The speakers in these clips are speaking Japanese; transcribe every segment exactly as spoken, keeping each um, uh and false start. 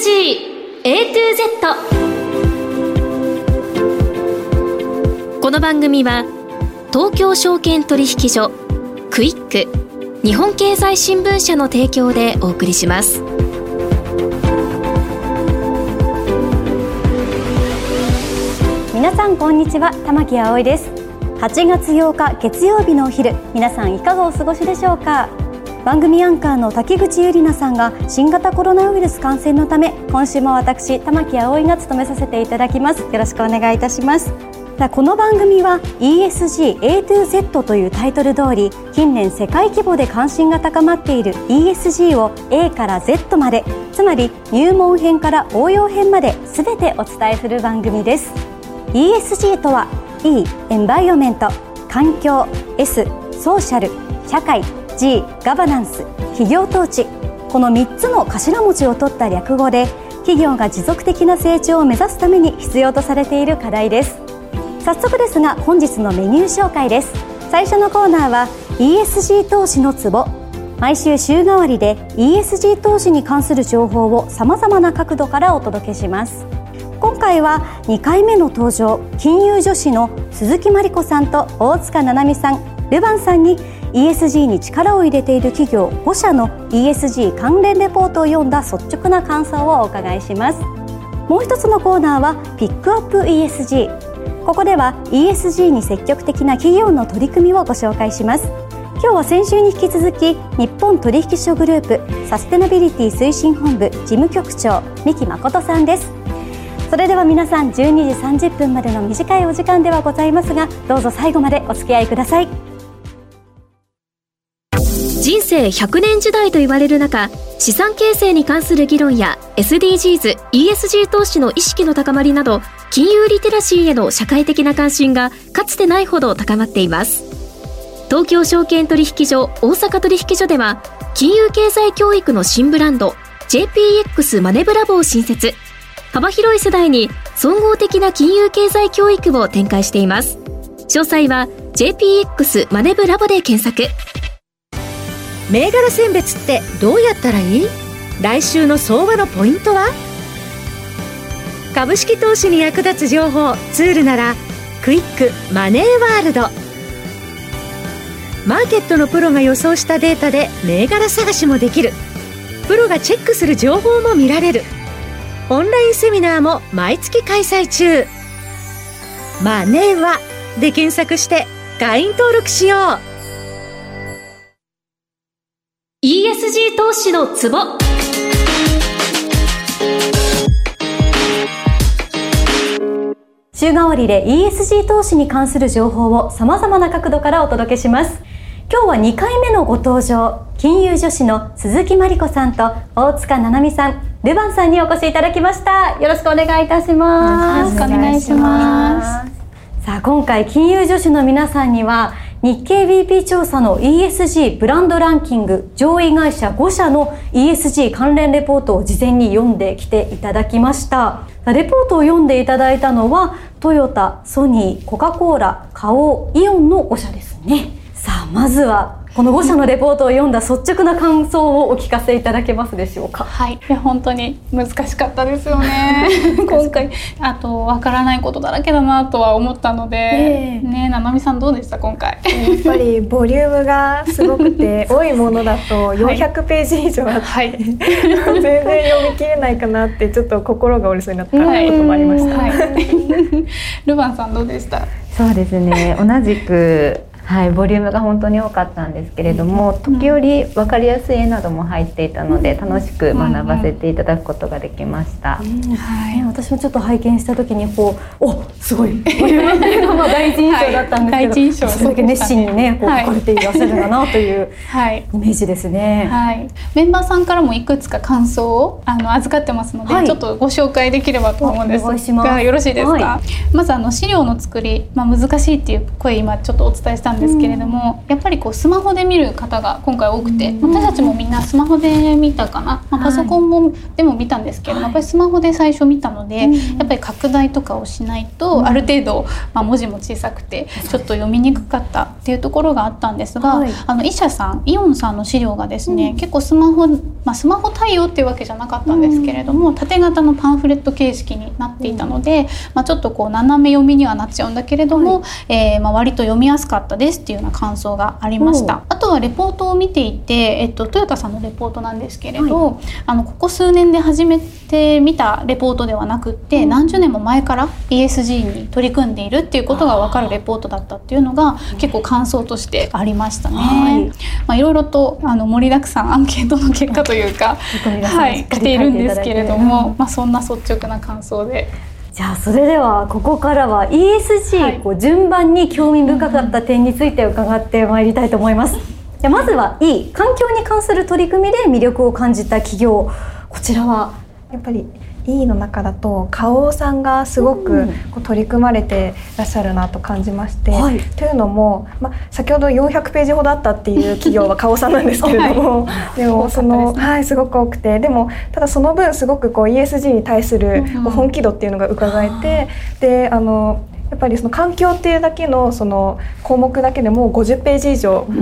イーエスジー A to Z。 この番組は東京証券取引所、クイック、日本経済新聞社の提供でお送りします。皆さんこんにちは、玉木葵です。はちがつようか月曜日のお昼、皆さんいかがお過ごしでしょうか。番組アンカーの滝口ゆりなさんが新型コロナウイルス感染のため、今週も私玉木葵が務めさせていただきます。よろしくお願いいたします。この番組は イーエスジー A to Z というタイトル通り、近年世界規模で関心が高まっている イーエスジー を A から Z まで、つまり入門編から応用編まで全てお伝えする番組です。 イーエスジー とは E エンバイオメント、環境、 S ソーシャル、社会、G ガバナンス、企業統治、このみっつの頭文字を取った略語で、企業が持続的な成長を目指すために必要とされている課題です。早速ですが本日のメニュー紹介です。最初のコーナーは イーエスジー 投資のツボ。毎週週替わりで イーエスジー 投資に関する情報をさまざまな角度からお届けします。今回はにかいめの登場、金融女子の鈴木真理子さんと大塚七海さん、ルバンさんに イーエスジー に力を入れている企業ごしゃの イーエスジー 関連レポートを読んだ率直な感想をお伺いします。もう一つのコーナーはピックアップ イーエスジー。 ここでは イーエスジー に積極的な企業の取り組みをご紹介します。今日は先週に引き続き、日本取引所グループサステナビリティ推進本部事務局長、三木誠さんです。それでは皆さん、じゅうにじさんじゅっぷんまでの短いお時間ではございますが、どうぞ最後までお付き合いください。人生ひゃくねん時代と言われる中、資産形成に関する議論や エスディージーズ、イーエスジー 投資の意識の高まりなど、金融リテラシーへの社会的な関心がかつてないほど高まっています。東京証券取引所、大阪取引所では、金融経済教育の新ブランド ジェーピーエックス マネブラボを新設。幅広い世代に総合的な金融経済教育を展開しています。詳細は ジェーピーエックス マネブラボで検索。銘柄選別ってどうやったらいい？来週の相場のポイントは？株式投資に役立つ情報、ツールならクイックマネーワールド。マーケットのプロが予想したデータで銘柄探しもできる。プロがチェックする情報も見られる。オンラインセミナーも毎月開催中。マネワで検索して会員登録しよう。イーエスジー 投資のツボ。週替わりで イーエスジー 投資に関する情報をさまざまな角度からお届けします。今日はにかいめのご登場、金融女子の鈴木真理子さんと大塚七海さん、ルバンさんにお越しいただきました。よろしくお願いいたします。よろしくお願いします。さあ、今回金融女子の皆さんには日経 ビーピー 調査の イーエスジー ブランドランキング上位会社ご社の イーエスジー 関連レポートを事前に読んできていただきました。レポートを読んでいただいたのはトヨタ、ソニー、コカ・コーラ、花王、イオンのご社ですね。さあ、まずはこのご社のレポートを読んだ率直な感想をお聞かせいただけますでしょうか。はい、いや本当に難しかったですよね今回あとわからないことだらけだなとは思ったので、えー、ね、ななみさんどうでした今回？やっぱりボリュームがすごくて多いものだとよんひゃくページ以上あって、はい、全然読み切れないかなってちょっと心が折れそうになったこともありました、はいはい、ルバンさんどうでした？そうですね、同じくはい、ボリュームが本当に多かったんですけれども、時折分かりやすい絵なども入っていたので、楽しく学ばせていただくことができました、うんうん、はい、私もちょっと拝見した時にこう、お、すごいボリュームっていうのが第一印象だったんですけど、それ、はい、だけ熱心にね、こう書かれていらっしゃるかなというイメージですね、はいはい、メンバーさんからもいくつか感想をあの預かってますので、はい、ちょっとご紹介できればと思うんですが、お願いします。よろしいですか、はい、まずあの資料の作り、まあ、難しいっていう声今ちょっとお伝えしたんですですけれども、やっぱりこうスマホで見る方が今回多くて、私たちもみんなスマホで見たかな、まあ、パソコンもでも見たんですけど、はい、やっぱりスマホで最初見たので、はい、やっぱり拡大とかをしないと、とある程度、まあ、文字も小さくてちょっと読みにくかったっていうところがあったんですが、はい、あの医者さんイオンさんの資料がですね、うん、結構スマホ、まあ、スマホ対応っていうわけじゃなかったんですけれども、うん、縦型のパンフレット形式になっていたので、うん、まあ、ちょっとこう斜め読みにはなっちゃうんだけれども、はい、えー、まあ、割と読みやすかったですっていうような感想がありました。あとはレポートを見ていて、えっと、トヨタさんのレポートなんですけれど、はい、あのここ数年で始めてみたレポートではなくって、うん、何十年も前から イーエスジー に取り組んでいるっていうことが分かるレポートだったっていうのが結構感想としてありましたね。はい、まあ、いろいろとあの盛りだくさんアンケートの結果というか来ているんですけれども、まあ、そんな率直な感想で。じゃあそれではここからは イーエスジー こう順番に興味深かった点について伺ってまいりたいと思います。じゃあまずは E、 環境に関する取り組みで魅力を感じた企業、こちらはやっぱり E の中だと花王さんがすごくこう取り組まれてらっしゃるなと感じまして、はい、というのも、ま、先ほどよんひゃくページほどあったっていう企業は花王さんなんですけれども、はい、でもその、はい、すごく多くて、でもただその分すごくこう イーエスジー に対する本気度っていうのが伺えて、であのやっぱりその環境っていうだけ の, その項目だけでもごじゅっページ以上そ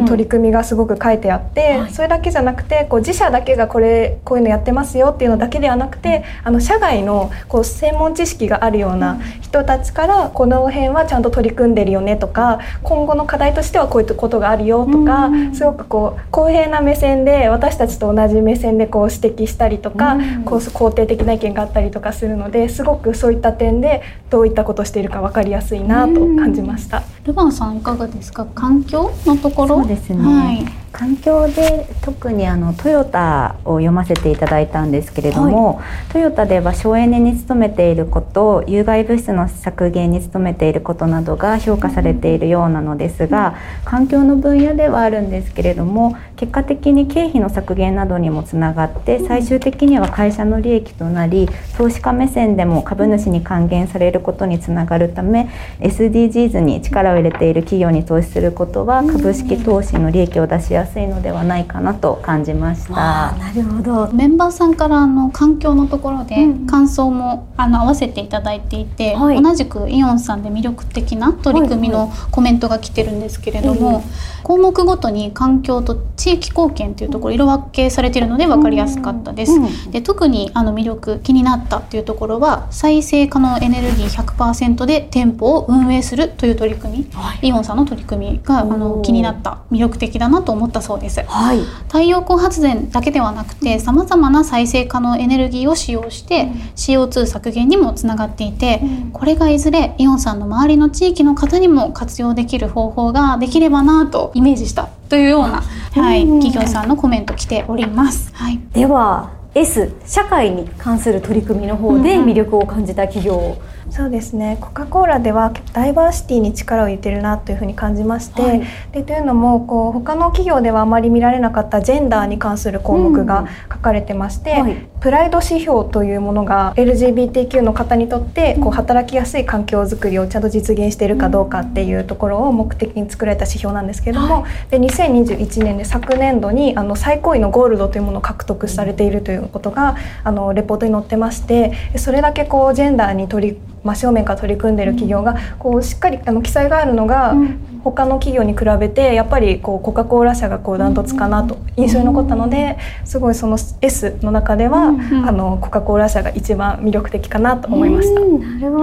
の取り組みがすごく書いてあって、それだけじゃなくてこう自社だけが こ, れこういうのやってますよっていうのだけではなくて、あの社外のこう専門知識があるような人たちからこの辺はちゃんと取り組んでるよねとか、今後の課題としてはこういうことがあるよとか、すごくこう公平な目線で私たちと同じ目線でこう指摘したりとか、こう肯定的な意見があったりとかするので、すごくそういった点でどういったことをしているか分かりやすいなと感じました。ルバンさんいかがですか、環境のところ。そうですね、はい、環境で特にあのトヨタを読ませていただいたんですけれども、はい、トヨタでは省エネに努めていること、有害物質の削減に努めていることなどが評価されているようなのですが、うん、環境の分野ではあるんですけれども、結果的に経費の削減などにもつながって、うん、最終的には会社の利益となり、投資家目線でも株主に還元されることにつながりあるため、 エスディージーズ に力を入れている企業に投資することは株式投資の利益を出しやすいのではないかなと感じました。なるほど。メンバーさんからあの環境のところで感想も、うん、あの合わせていただいていて、はい、同じくイオンさんで魅力的な取り組みのコメントが来てるんですけれども、はいはい、項目ごとに環境と地域貢献というところ色分けされているので分かりやすかったです。うん、で特にあの魅力気になったっていうところは、再生可能エネルギー ひゃくパーセントで店舗を運営するという取り組み、はい、イオンさんの取り組みがあの気になった、魅力的だなと思ったそうです。はい、太陽光発電だけではなくて、さまざまな再生可能エネルギーを使用して シーオーツー 削減にもつながっていて、うん、これがいずれイオンさんの周りの地域の方にも活用できる方法ができればなとイメージしたというような、はい、企業さんのコメント来ております。はい、では S、 社会に関する取り組みの方で魅力を感じた企業、うんうん、そうですね、コカ・コーラではダイバーシティに力を入れてるなというふうに感じまして、はい、でというのもこう他の企業ではあまり見られなかったジェンダーに関する項目が書かれてまして、うんはい、プライド指標というものが エルジービーティーキュー の方にとってこう働きやすい環境づくりをちゃんと実現しているかどうかっていうところを目的に作られた指標なんですけれども、はい、でにせんにじゅういちねんで昨年度にあの最高位のゴールドというものを獲得されているということがあのレポートに載ってまして、それだけこうジェンダーに取り真正面から取り組んでいる企業がこうしっかりあの記載があるのが、他の企業に比べてやっぱりこうコカ・コーラ社がダントツかなと印象に残ったので、すごいその S の中では、うん、あのコカ・コーラ社が一番魅力的かなと思いました。な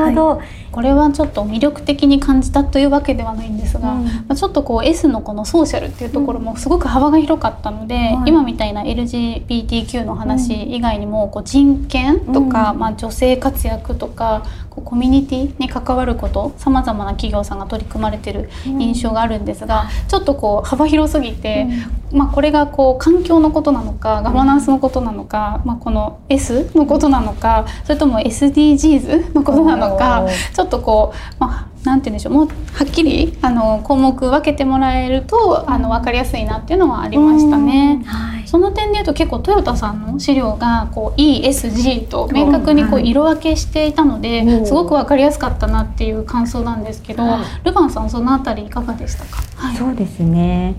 るほど、はい、これはちょっと魅力的に感じたというわけではないんですが、うんまあ、ちょっとこう S のこのソーシャルっていうところもすごく幅が広かったので、うん、今みたいな エルジービーティーキュー の話以外にもこう人権とか、うんまあ、女性活躍とかこうコミュニティに関わることさまざまな企業さんが取り組まれている印象があるんですが、ちょっとこう幅広すぎて、うんまあ、これがこう環境のことなのかガバナンスのことなのか、まあ、この S のことなのか、それとも エスディージーズ のことなのか、ちょっとこう、まあなんて言うんでしょう、もうはっきりあの項目分けてもらえるとあの分かりやすいなっていうのはありましたね。はい、その点で言うと結構トヨタさんの資料がこう イーエスジー と明確にこう色分けしていたので、はい、すごく分かりやすかったなっていう感想なんですけど、はい、ルバンさんそのあたりいかがでしたか。はい、そうですね、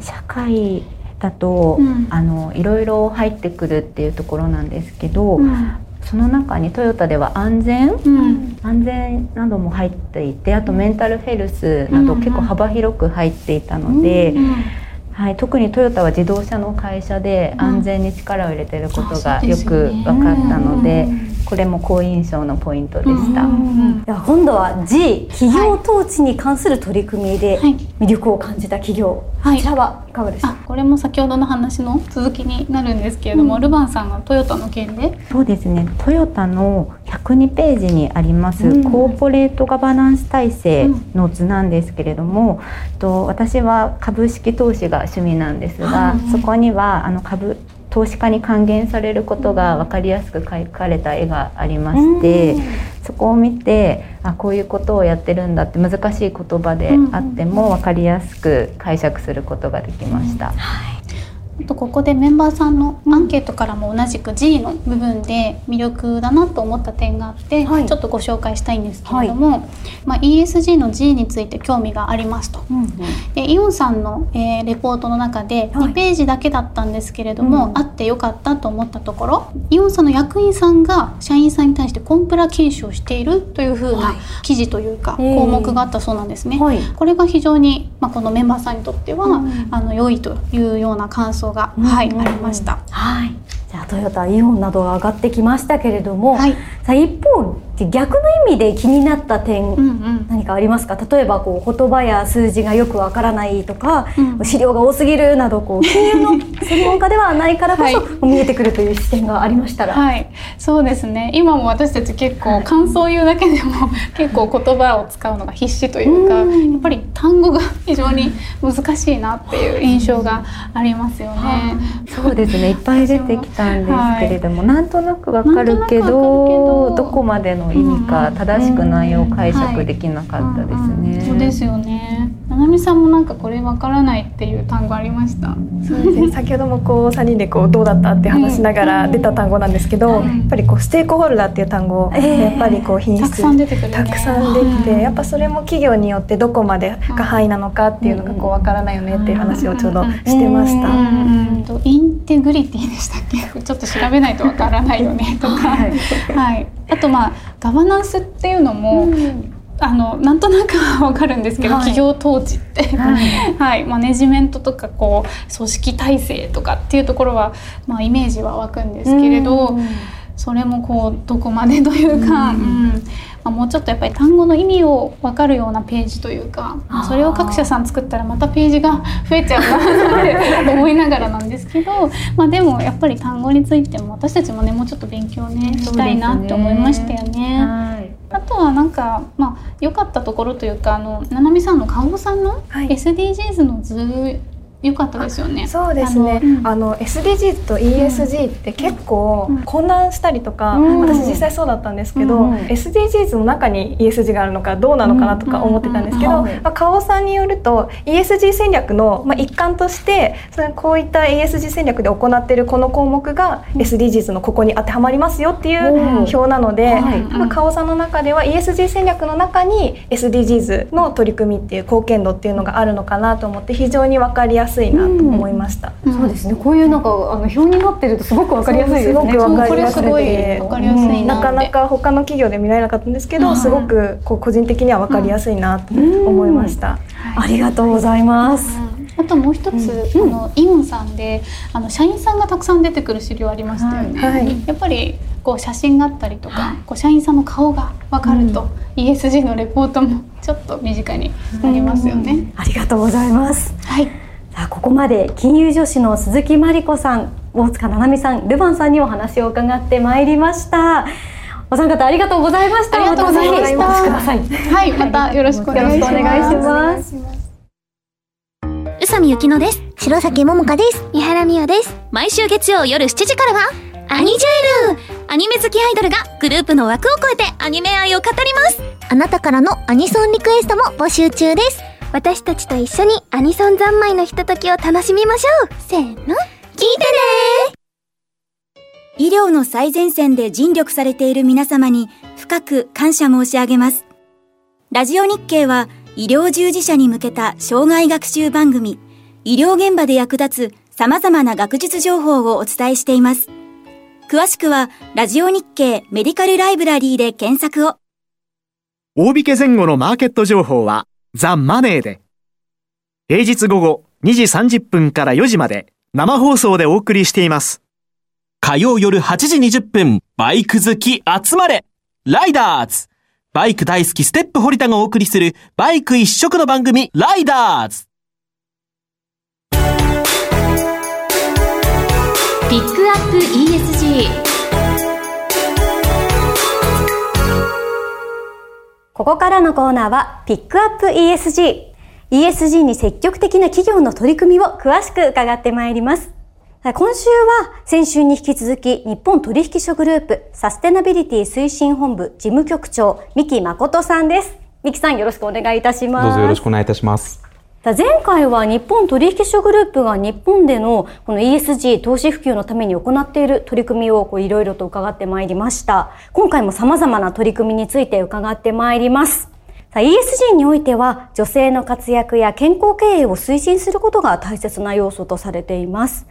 社会だと、うん、あのいろいろ入ってくるっていうところなんですけど、うんその中にトヨタでは安全、うん、安全なども入っていて、あとメンタルヘルスなど結構幅広く入っていたので、うんうん、はい、特にトヨタは自動車の会社で安全に力を入れていることがよく分かったので、うん、これも好印象のポイントでした、うんうんうん、いや今度は ジー 企業統治に関する取り組みで魅力を感じた企業、はい、こちらはいかがですか、はい、あ、これも先ほどの話の続きになるんですけれども、うん、ルヴァンさんがトヨタの件で、そうですね、トヨタのひゃくにページにあります、うん、コーポレートガバナンス体制の図なんですけれども、うん、と私は株式投資が趣味なんですが、はい、そこにはあの株投資家に還元されることが分かりやすく描かれた絵がありまして、うん、そこを見て、あ、こういうことをやってるんだって難しい言葉であっても分かりやすく解釈することができました、うん、はい、あとここでメンバーさんのアンケートからも同じく ジー の部分で魅力だなと思った点があって、はい、ちょっとご紹介したいんですけれども、はい、まあ、イーエスジー の ジー について興味がありますと、うんうん、でイオンさんの、えー、レポートの中でにページだけだったんですけれども、はい、あってよかったと思ったところ、うん、イオンさんの役員さんが社員さんに対してコンプラ研修をしているというふうな記事というか、はい、項目があったそうなんですね、はい、これが非常に、まあ、このメンバーさんにとっては、うん、あの良いというような感想が、はい、うん、ありました、はい、じゃあトヨタ、イオンなどが上がってきましたけれども、はい、さあ一方逆の意味で気になった点、うんうん、何かありますか？例えばこう言葉や数字がよくわからないとか、うん、資料が多すぎるなど、こう金融の専門家ではないからこそ、はい、見えてくるという視点がありましたら、はい、そうですね、今も私たち結構感想を言うだけでも結構言葉を使うのが必死というか、うん、やっぱり単語が非常に難しいなっていう印象がありますよね、はい、そうですね、いっぱい出てきたなんですけれども、はい、なんとなくわかるけど、どこまでの意味か正しく内容を解釈できなかったですね。そうですよね。ななみさんもなんかこれわからないっていう単語ありました？そうですね。先ほどもこうさんにんでこうどうだったって話しながら出た単語なんですけど、はい、やっぱりこうステークホルダーっていう単語、はい、やっぱりこう品質、えー、たくさん出てくるね。たくさん出てきて、やっぱそれも企業によってどこまでが範囲なのかっていうのがこうわからないよねっていう話をちょうどしてました。うんとインテグリティでしたっけ？ちょっと調べないとわからないよねとか、はいはい、あと、まあ、ガバナンスっていうのも、うん、あのなんとなくわかるんですけど、はい、企業統治って、はいはい、マネジメントとかこう組織体制とかっていうところは、まあ、イメージは湧くんですけれど、うん、それもこうどこまでというか、うんうん、まあ、もうちょっとやっぱり単語の意味を分かるようなページというか、それを各社さん作ったらまたページが増えちゃうなと思いながらなんですけど、まあ、でもやっぱり単語についても私たちもね、もうちょっと勉強ねしたいなって思いましたよね、はい、あとはなんか、まあ、良かったところというか、あのななみさんの花王さんの エスディージーズ の図、はい良かったですよね。そうですね。あの、あの エスディージーズ と イーエスジー って結構混乱したりとか、うん、私実際そうだったんですけど、うん、エスディージーズ の中に イーエスジー があるのかどうなのかなとか思ってたんですけど、花王さんによると イーエスジー 戦略の一環としてそのこういった イーエスジー 戦略で行っているこの項目が エスディージーズ のここに当てはまりますよっていう表なので、花王さんの中では イーエスジー 戦略の中に エスディージーズ の取り組みっていう貢献度っていうのがあるのかなと思って、非常に分かりやすい安いなと思いました、うん、そうですね、こういうなんかあの表になってるとすごくわかりやすいですね。すごくわかりやすくて、うん、なかなか他の企業で見られなかったんですけど、すごくこう個人的にはわかりやすいなと思いました、うんうん、ありがとうございます、はい、あともう一つ、うん、あのイオンさんであの社員さんがたくさん出てくる資料ありましたよね、はいはい、やっぱりこう写真があったりとか、はい、こう社員さんの顔が分かると、うん、イーエスジー のレポートもちょっと身近になりますよね、うん、ありがとうございます、はい、さあここまで金融女子の鈴木真理子さん、大塚ななみさん、ルヴァンさんにお話を伺ってまいりました。お三方ありがとうございました。ありがとうございました。またお越しください。はい、またよろしくお願いします。宇佐美ゆきのです。白崎桃香です。三原美代です。毎週月曜夜しちじからはアニジェル、アニメ好きアイドルがグループの枠を超えてアニメ愛を語ります。あなたからのアニソンリクエストも募集中です。私たちと一緒にアニソン三昧のひとときを楽しみましょう。せーの、聞いてねー。医療の最前線で尽力されている皆様に深く感謝申し上げます。ラジオ日経は医療従事者に向けた生涯学習番組、医療現場で役立つ様々な学術情報をお伝えしています。詳しくはラジオ日経メディカルライブラリーで検索を。大引け前後のマーケット情報はザ・マネーで平日午後にじさんじゅっぷんからよじまで生放送でお送りしています。火曜夜はちじにじゅっぷん、バイク好き集まれライダーズ。バイク大好きステップ堀田がお送りするバイク一色の番組ライダーズピックアップ イーエスジー。 ここからのコーナーはピックアップ イーエスジー。 イーエスジー に積極的な企業の取り組みを詳しく伺ってまいります。今週は先週に引き続き日本取引所グループサステナビリティ推進本部事務局長三木誠さんです。三木さん、よろしくお願いいたします。どうぞよろしくお願いいたします。前回は日本取引所グループが日本でのこの イーエスジー 投資普及のために行っている取り組みをいろいろと伺ってまいりました。今回も様々な取り組みについて伺ってまいります。イーエスジー においては女性の活躍や健康経営を推進することが大切な要素とされています。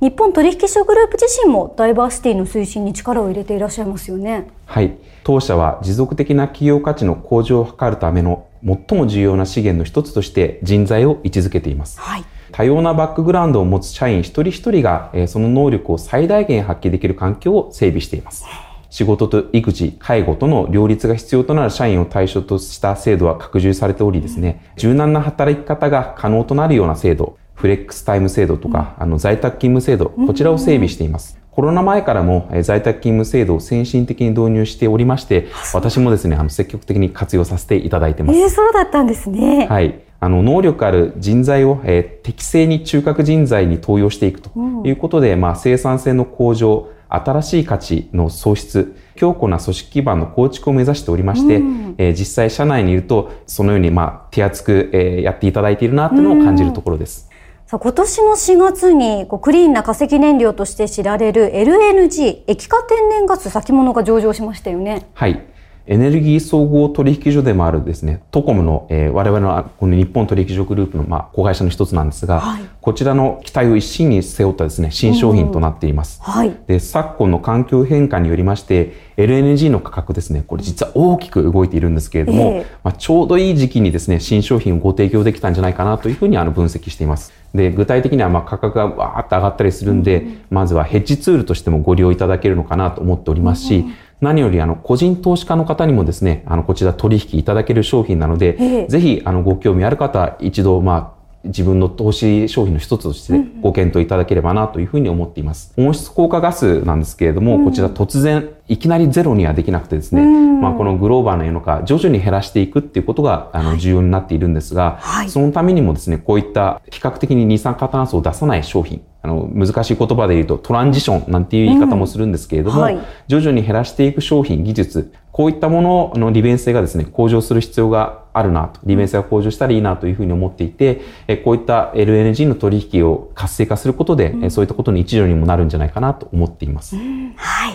日本取引所グループ自身もダイバーシティの推進に力を入れていらっしゃいますよね。はい、当社は持続的な企業価値の向上を図るための最も重要な資源の一つとして人材を位置づけています。はい、多様なバックグラウンドを持つ社員一人一人がその能力を最大限発揮できる環境を整備しています。仕事と育児、介護との両立が必要となる社員を対象とした制度は拡充されておりですね、柔軟な働き方が可能となるような制度、フレックスタイム制度とか、うん、あの在宅勤務制度、こちらを整備しています。うん、コロナ前からも在宅勤務制度を先進的に導入しておりまして、私もですね、あの積極的に活用させていただいてます。えー、そうだったんですね。はい。あの能力ある人材を、えー、適正に中核人材に登用していくということで、うん、まあ、生産性の向上、新しい価値の創出、強固な組織基盤の構築を目指しておりまして、うん、えー、実際社内にいるとそのように、まあ、手厚く、えー、やっていただいているなというのを感じるところです。うん、さあ、今年のしがつにこうクリーンな化石燃料として知られる エルエヌジー 液化天然ガス先物が上場しましたよね。はい、エネルギー総合取引所でもあるですね、トコムの、えー、我々のこの日本取引所グループの、まあ、子会社の一つなんですが、はい、こちらの期待を一身に背負ったですね、新商品となっています。はい、で、昨今の環境変化によりまして エルエヌジー の価格ですね、これ実は大きく動いているんですけれども、えーまあ、ちょうどいい時期にですね、新商品をご提供できたんじゃないかなというふうにあの分析しています。で、具体的にはまあ価格がわーっと上がったりするんで、うん、まずはヘッジツールとしてもご利用いただけるのかなと思っておりますし、うん、何よりあの個人投資家の方にもですね、あのこちら取引いただける商品なので、ぜひあのご興味ある方、一度まあ自分の投資商品の一つとしてご検討いただければなというふうに思っています。温室効果ガスなんですけれども、こちら突然いきなりゼロにはできなくてですね、まあこのグローバルな世の中徐々に減らしていくっていうことがあの重要になっているんですが、そのためにもですね、こういった比較的に二酸化炭素を出さない商品、あの難しい言葉で言うとトランジションなんていう言い方もするんですけれども、うん、はい、徐々に減らしていく商品、技術、こういったものの利便性がですね、向上する必要があるなと、利便性が向上したらいいなというふうに思っていて、えこういった エルエヌジー の取引を活性化することで、うん、そういったことの一助にもなるんじゃないかなと思っています。うん、はい。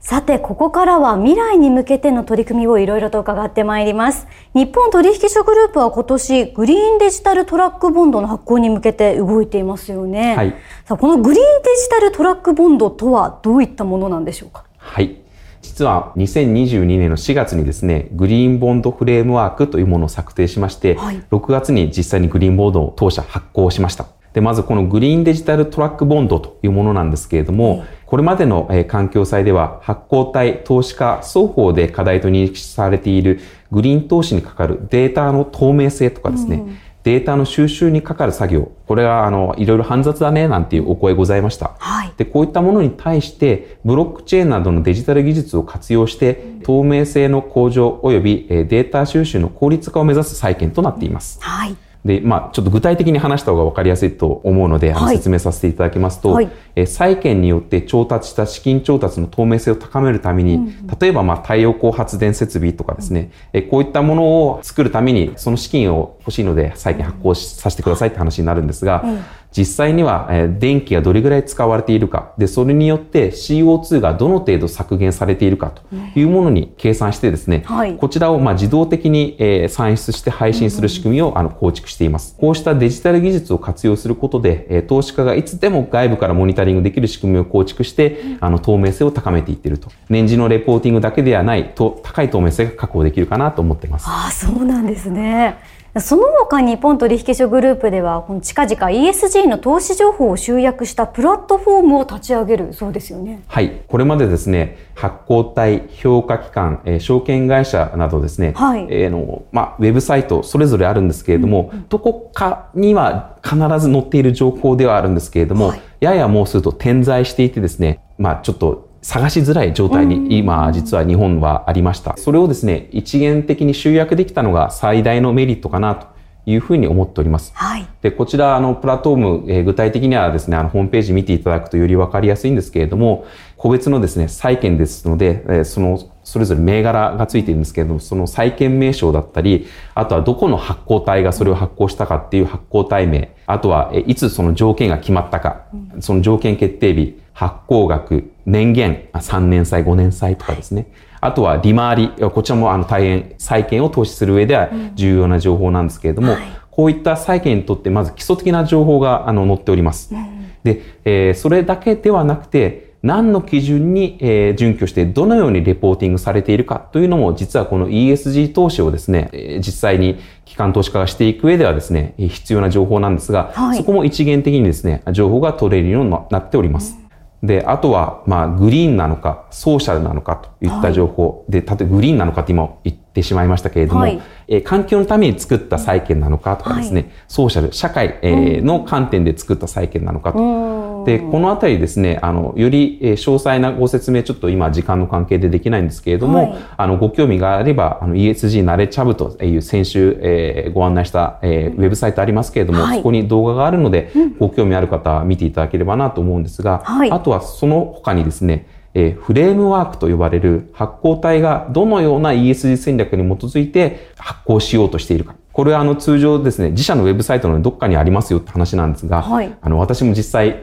さて、ここからは未来に向けての取り組みをいろいろと伺ってまいります。日本取引所グループは今年グリーンデジタルトラックボンドの発行に向けて動いていますよね。はい、さあ、このグリーンデジタルトラックボンドとはどういったものなんでしょうか。はい。実はにせんにじゅうにねんのしがつにですね、グリーンボンドフレームワークというものを策定しまして、はい、ろくがつに実際にグリーンボンドを当社発行しました。で、まずこのグリーンデジタルトラックボンドというものなんですけれども、はい、これまでの環境債では発行体、投資家双方で課題と認識されているグリーン投資にかかるデータの透明性とかですね、うん、データの収集にかかる作業、これはあのいろいろ煩雑だねなんていうお声ございました。はい、で、こういったものに対してブロックチェーンなどのデジタル技術を活用して、うん、透明性の向上及びデータ収集の効率化を目指す債券となっています。うん、はい。で、まあちょっと具体的に話した方が分かりやすいと思うので、あの説明させていただきますと、はいはい、え債券によって調達した資金調達の透明性を高めるために、うんうん、例えばまあ太陽光発電設備とかですね、うん、えこういったものを作るためにその資金を欲しいので債券発行させてくださいって話になるんですが、うんうん、実際には電気がどれぐらい使われているか、で、それによって シーオーツー がどの程度削減されているかというものに計算してですね、はい、こちらをまあ自動的に算出して配信する仕組みをあの構築しています。こうしたデジタル技術を活用することで、投資家がいつでも外部からモニタリングできる仕組みを構築して、あの透明性を高めていっていると。年次のレポーティングだけではないと高い透明性が確保できるかなと思っています。ああ、そうなんですね。その他日本取引所グループではこの近々 イーエスジー の投資情報を集約したプラットフォームを立ち上げるそうですよね。はい、これまでですね発行体、評価機関、えー、証券会社などですね、はいえーのまあ、ウェブサイトそれぞれあるんですけれども、うんうん、どこかには必ず載っている情報ではあるんですけれども、はい、ややもうすると点在していてですね、まあ、ちょっと探しづらい状態に今実は日本はありました。それをですね、一元的に集約できたのが最大のメリットかなというふうに思っております。はい、でこちらあのプラットフォーム、えー、具体的にはですね、あのホームページ見ていただくとよりわかりやすいんですけれども、個別のですね、債券ですので、えー、そのそれぞれ銘柄がついているんですけれども、その債券名称だったり、あとはどこの発行体がそれを発行したかっていう発行体名、あとはいつその条件が決まったか、その条件決定日、発行額、年限、さんねんさい、ごねんさいとかですね。あとは利回り、こちらもあの大変債券を投資する上では重要な情報なんですけれども、うんはい、こういった債券にとってまず基礎的な情報があの載っております。うん、で、えー、それだけではなくて、何の基準に準拠してどのようにレポーティングされているかというのも実はこの イーエスジー 投資をですね、実際に機関投資家がしていく上ではですね、必要な情報なんですが、はい、そこも一元的にですね、情報が取れるようになっております。うんで、あとは、まあ、グリーンなのか、ソーシャルなのかといった情報。はい、で、例えばグリーンなのかって今言ってしまいましたけれども、はい、えー、環境のために作った債券なのかとかですね、はい、ソーシャル、社会、えー、の観点で作った債券なのかと。うん、で、このあたりですね、あの、より詳細なご説明、ちょっと今時間の関係でできないんですけれども、はい、あの、ご興味があれば、あの、イーエスジー ナレッジハブという先週、えー、ご案内した、えー、ウェブサイトありますけれども、はい、そこに動画があるので、うん、ご興味ある方は見ていただければなと思うんですが、はい、あとはその他にですね、えー、フレームワークと呼ばれる発行体がどのような イーエスジー 戦略に基づいて発行しようとしているか。これはあの通常ですね、自社のウェブサイトのどっかにありますよって話なんですが、はい、あの私も実際、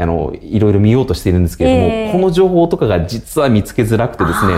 あの、いろいろ見ようとしているんですけれども、えー、この情報とかが実は見つけづらくてですね、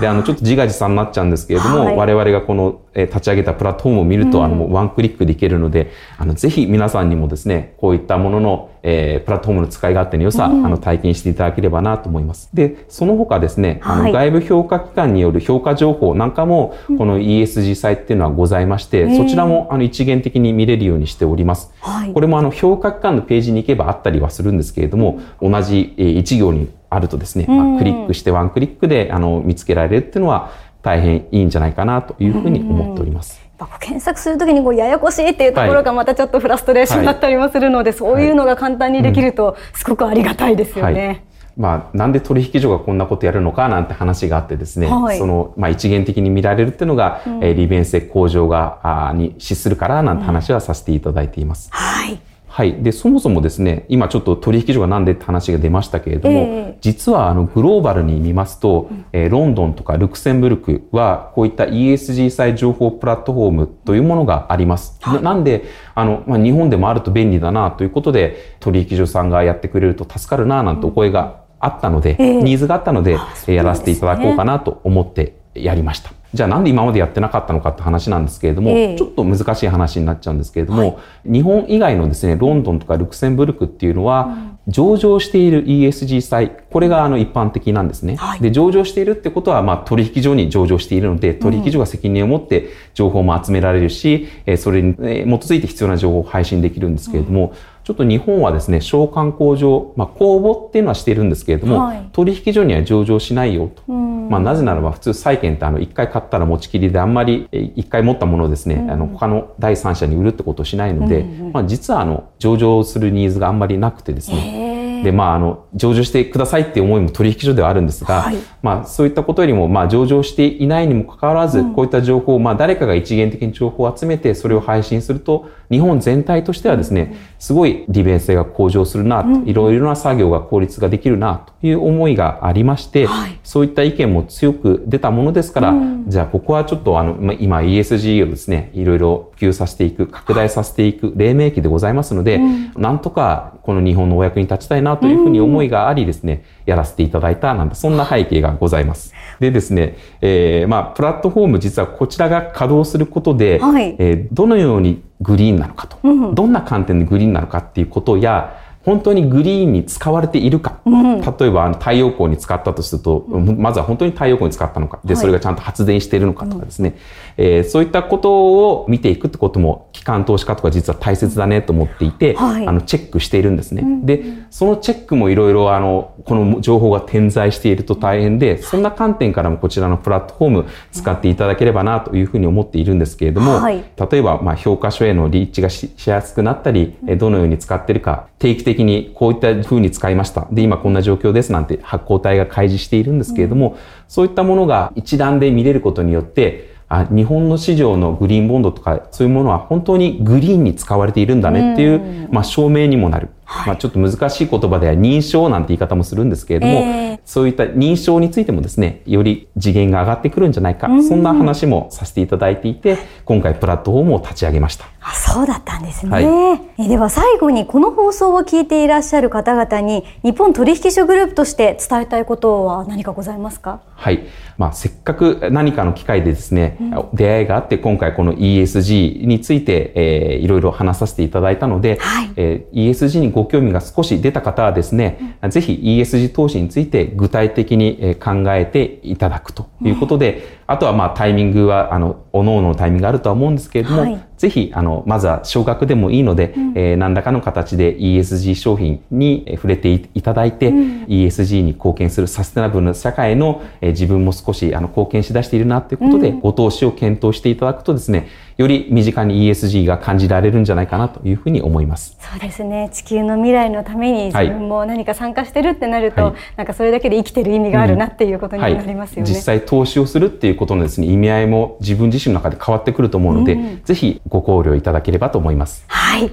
で、あの、ちょっと自画自賛になっちゃうんですけれども、はい、我々がこの、えー、立ち上げたプラットフォームを見ると、うん、あの、もうワンクリックでいけるので、あの、ぜひ皆さんにもですね、こういったものの、えー、プラットフォームの使い勝手の良さ、うん、あの、体験していただければなと思います。で、その他ですね、あの、はい、外部評価機関による評価情報なんかも、この イーエスジー サイトっていうのはございまして、うん、そちらも、あの、一元的に見れるようにしております。はい、これも、あの、評価機関のページに行けばあったりはするんですけれども、同じ、えー、一行にあるとですね、まあ、クリックしてワンクリックであの見つけられるっていうのは大変いいんじゃないかなというふうに思っております。やっぱ検索するときにこうややこしいっていうところがまたちょっとフラストレーションだったりもするので、はい、そういうのが簡単にできるとすごくありがたいですよね。はいはい、まあ、なんで取引所がこんなことやるのかなんて話があってですね、はい、その、まあ、一元的に見られるっていうのが、うん、利便性向上が、あ、に資するからなんて話はさせていただいています。うん、はい。はい。で、そもそもですね、今ちょっと取引所がなんでって話が出ましたけれども、えー、実はあのグローバルに見ますと、うんえー、ロンドンとかルクセンブルクはこういった イーエスジー 債情報プラットフォームというものがあります。はい、な, なんで、あの、まあ、日本でもあると便利だなということで、取引所さんがやってくれると助かるななんてお声があったので、うん、ニーズがあったので、えー、やらせていただこうかなと思ってやりました。じゃあなんで今までやってなかったのかって話なんですけれども、えー、ちょっと難しい話になっちゃうんですけれども、はい、日本以外のですね、ロンドンとかルクセンブルクっていうのは、うん、上場している イーエスジー 債、これがあの一般的なんですね。はい、で、上場しているってことは、まあ取引所に上場しているので、取引所が責任を持って情報も集められるし、うん、それに基づいて必要な情報を配信できるんですけれども、うんちょっと日本はですね、商慣公上、まあ、公募っていうのはしているんですけれども、はい、取引所には上場しないよと。まあ、なぜならば普通債券ってあの、一回買ったら持ちきりであんまり、一回持ったものをですね、うん、あの、他の第三者に売るってことをしないので、うんうん、まあ、実はあの、上場するニーズがあんまりなくてですね。で、まあ、あの、上場してくださいっていう思いも取引所ではあるんですが、はい、まあ、そういったことよりも、まあ、上場していないにもかかわらず、うん、こういった情報を、まあ、誰かが一元的に情報を集めて、それを配信すると、日本全体としてはですね、うんすごい利便性が向上するなと、いろいろな作業が効率ができるなという思いがありまして、はい、そういった意見も強く出たものですから、うん、じゃあここはちょっとあの今 イーエスジー をですねいろいろ普及させていく、拡大させていく黎明期でございますので、うん、なんとかこの日本のお役に立ちたいなというふうに思いがありですね、やらせていただいたなんてそんな背景がございます。でですね、えー、まあプラットフォーム実はこちらが稼働することで、はい、えー、どのようにグリーンなのかと、うん、どんな観点でグリーンなのかっていうことや、本当にグリーンに使われているか、うん、例えばあの太陽光に使ったとすると、うん、まずは本当に太陽光に使ったのか、で、はい、それがちゃんと発電しているのかとかですね、うん、えー、そういったことを見ていくってことも機関投資家とか実は大切だねと思っていて、はい、あのチェックしているんですね、うん、でそのチェックもいろいろあのこの情報が点在していると大変で、そんな観点からもこちらのプラットフォーム使っていただければなというふうに思っているんですけれども、はい、例えばまあ評価書へのリーチが し, しやすくなったり、うん、どのように使っているか、定期的的にこういった風に使いました。で、今こんな状況ですなんて発行体が開示しているんですけれども、うん、そういったものが一覧で見れることによって、あ、日本の市場のグリーンボンドとかそういうものは本当にグリーンに使われているんだねっていう、うん、まあ証明にもなる。はい、まあちょっと難しい言葉では認証なんて言い方もするんですけれども、えー、そういった認証についてもですね、より次元が上がってくるんじゃないか、うん、そんな話もさせていただいていて、今回プラットフォームを立ち上げました。あ、そうだったんですね、はい、えでは最後にこの放送を聞いていらっしゃる方々に日本取引所グループとして伝えたいことは何かございますか？はい、まあ、せっかく何かの機会でですね、うん、出会いがあって今回この イーエスジー について、えー、いろいろ話させていただいたので、はい、えー、イーエスジー にご興味が少し出た方はですね、うん、ぜひ イーエスジー 投資について具体的に考えていただくということで、うん、あとはまあタイミングはあの各々のタイミングがあるとは思うんですけれども、はい、ぜひあのまずは少額でもいいので、うん、えー、何らかの形で イーエスジー 商品に触れていただいて、うん、イーエスジー に貢献するサステナブルな社会の、えー、自分も少しあの貢献しだしているなということで、うん、ご投資を検討していただくとですね、より身近に イーエスジー が感じられるんじゃないかなというふうに思います。そうですね。地球の未来のために自分も何か参加してるってなると、はい、なんかそれだけで生きてる意味があるなっていうことになりますよね。うん、はい、実際投資をするっていうことのですね、意味合いも自分自身の中で変わってくると思うので、うん、ぜひご考慮いただければと思います。はい。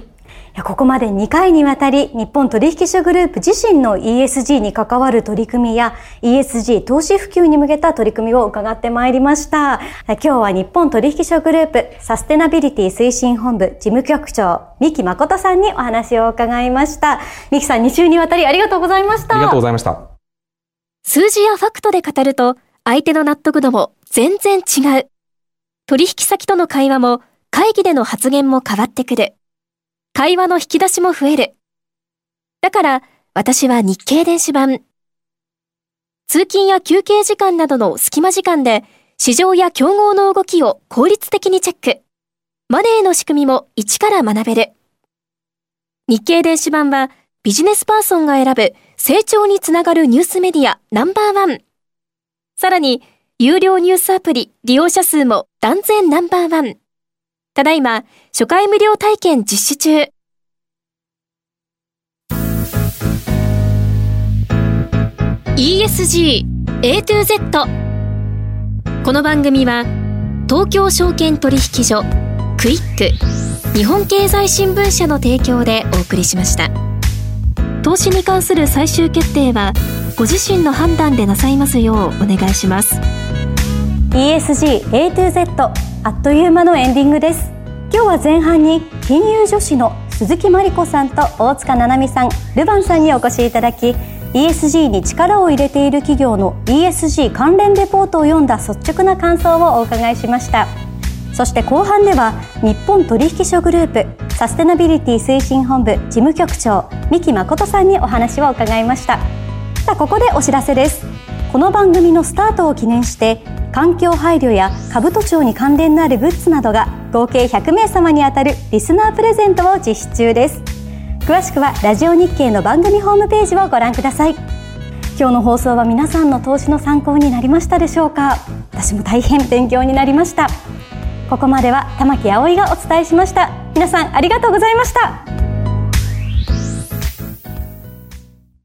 ここまでにかいにわたり日本取引所グループ自身の イーエスジー に関わる取り組みや イーエスジー 投資普及に向けた取り組みを伺ってまいりました。今日は日本取引所グループサステナビリティ推進本部事務局長三木誠さんにお話を伺いました。三木さん、に週にわたりありがとうございました。ありがとうございました。数字やファクトで語ると相手の納得度も全然違う。取引先との会話も会議での発言も変わってくる。会話の引き出しも増える。だから私は日経電子版。通勤や休憩時間などの隙間時間で市場や競合の動きを効率的にチェック。マネーの仕組みも一から学べる。日経電子版はビジネスパーソンが選ぶ成長につながるニュースメディアナンバーワン。さらに有料ニュースアプリ利用者数も断然ナンバーワン。ただいま、初回無料体験実施中。イーエスジー A to Z。この番組は、東京証券取引所、クイック、日本経済新聞社の提供でお送りしました。投資に関する最終決定は、ご自身の判断でなさいますようお願いします。イーエスジー A to Z。あっという間のエンディングです。今日は前半に金融女子の鈴木真理子さんと大塚七海さん、ルバンさんにお越しいただき、 イーエスジー に力を入れている企業の イーエスジー 関連レポートを読んだ率直な感想をお伺いしました。そして後半では日本取引所グループサステナビリティ推進本部事務局長三木誠さんにお話を伺いました。さあ、ここでお知らせです。この番組のスタートを記念して環境配慮や兜町に関連のあるグッズなどが合計ひゃくめいさまに当たるリスナープレゼントを実施中です。詳しくはラジオ日経の番組ホームページをご覧ください。今日の放送は皆さんの投資の参考になりましたでしょうか？私も大変勉強になりました。ここまでは玉木葵がお伝えしました。皆さんありがとうございました。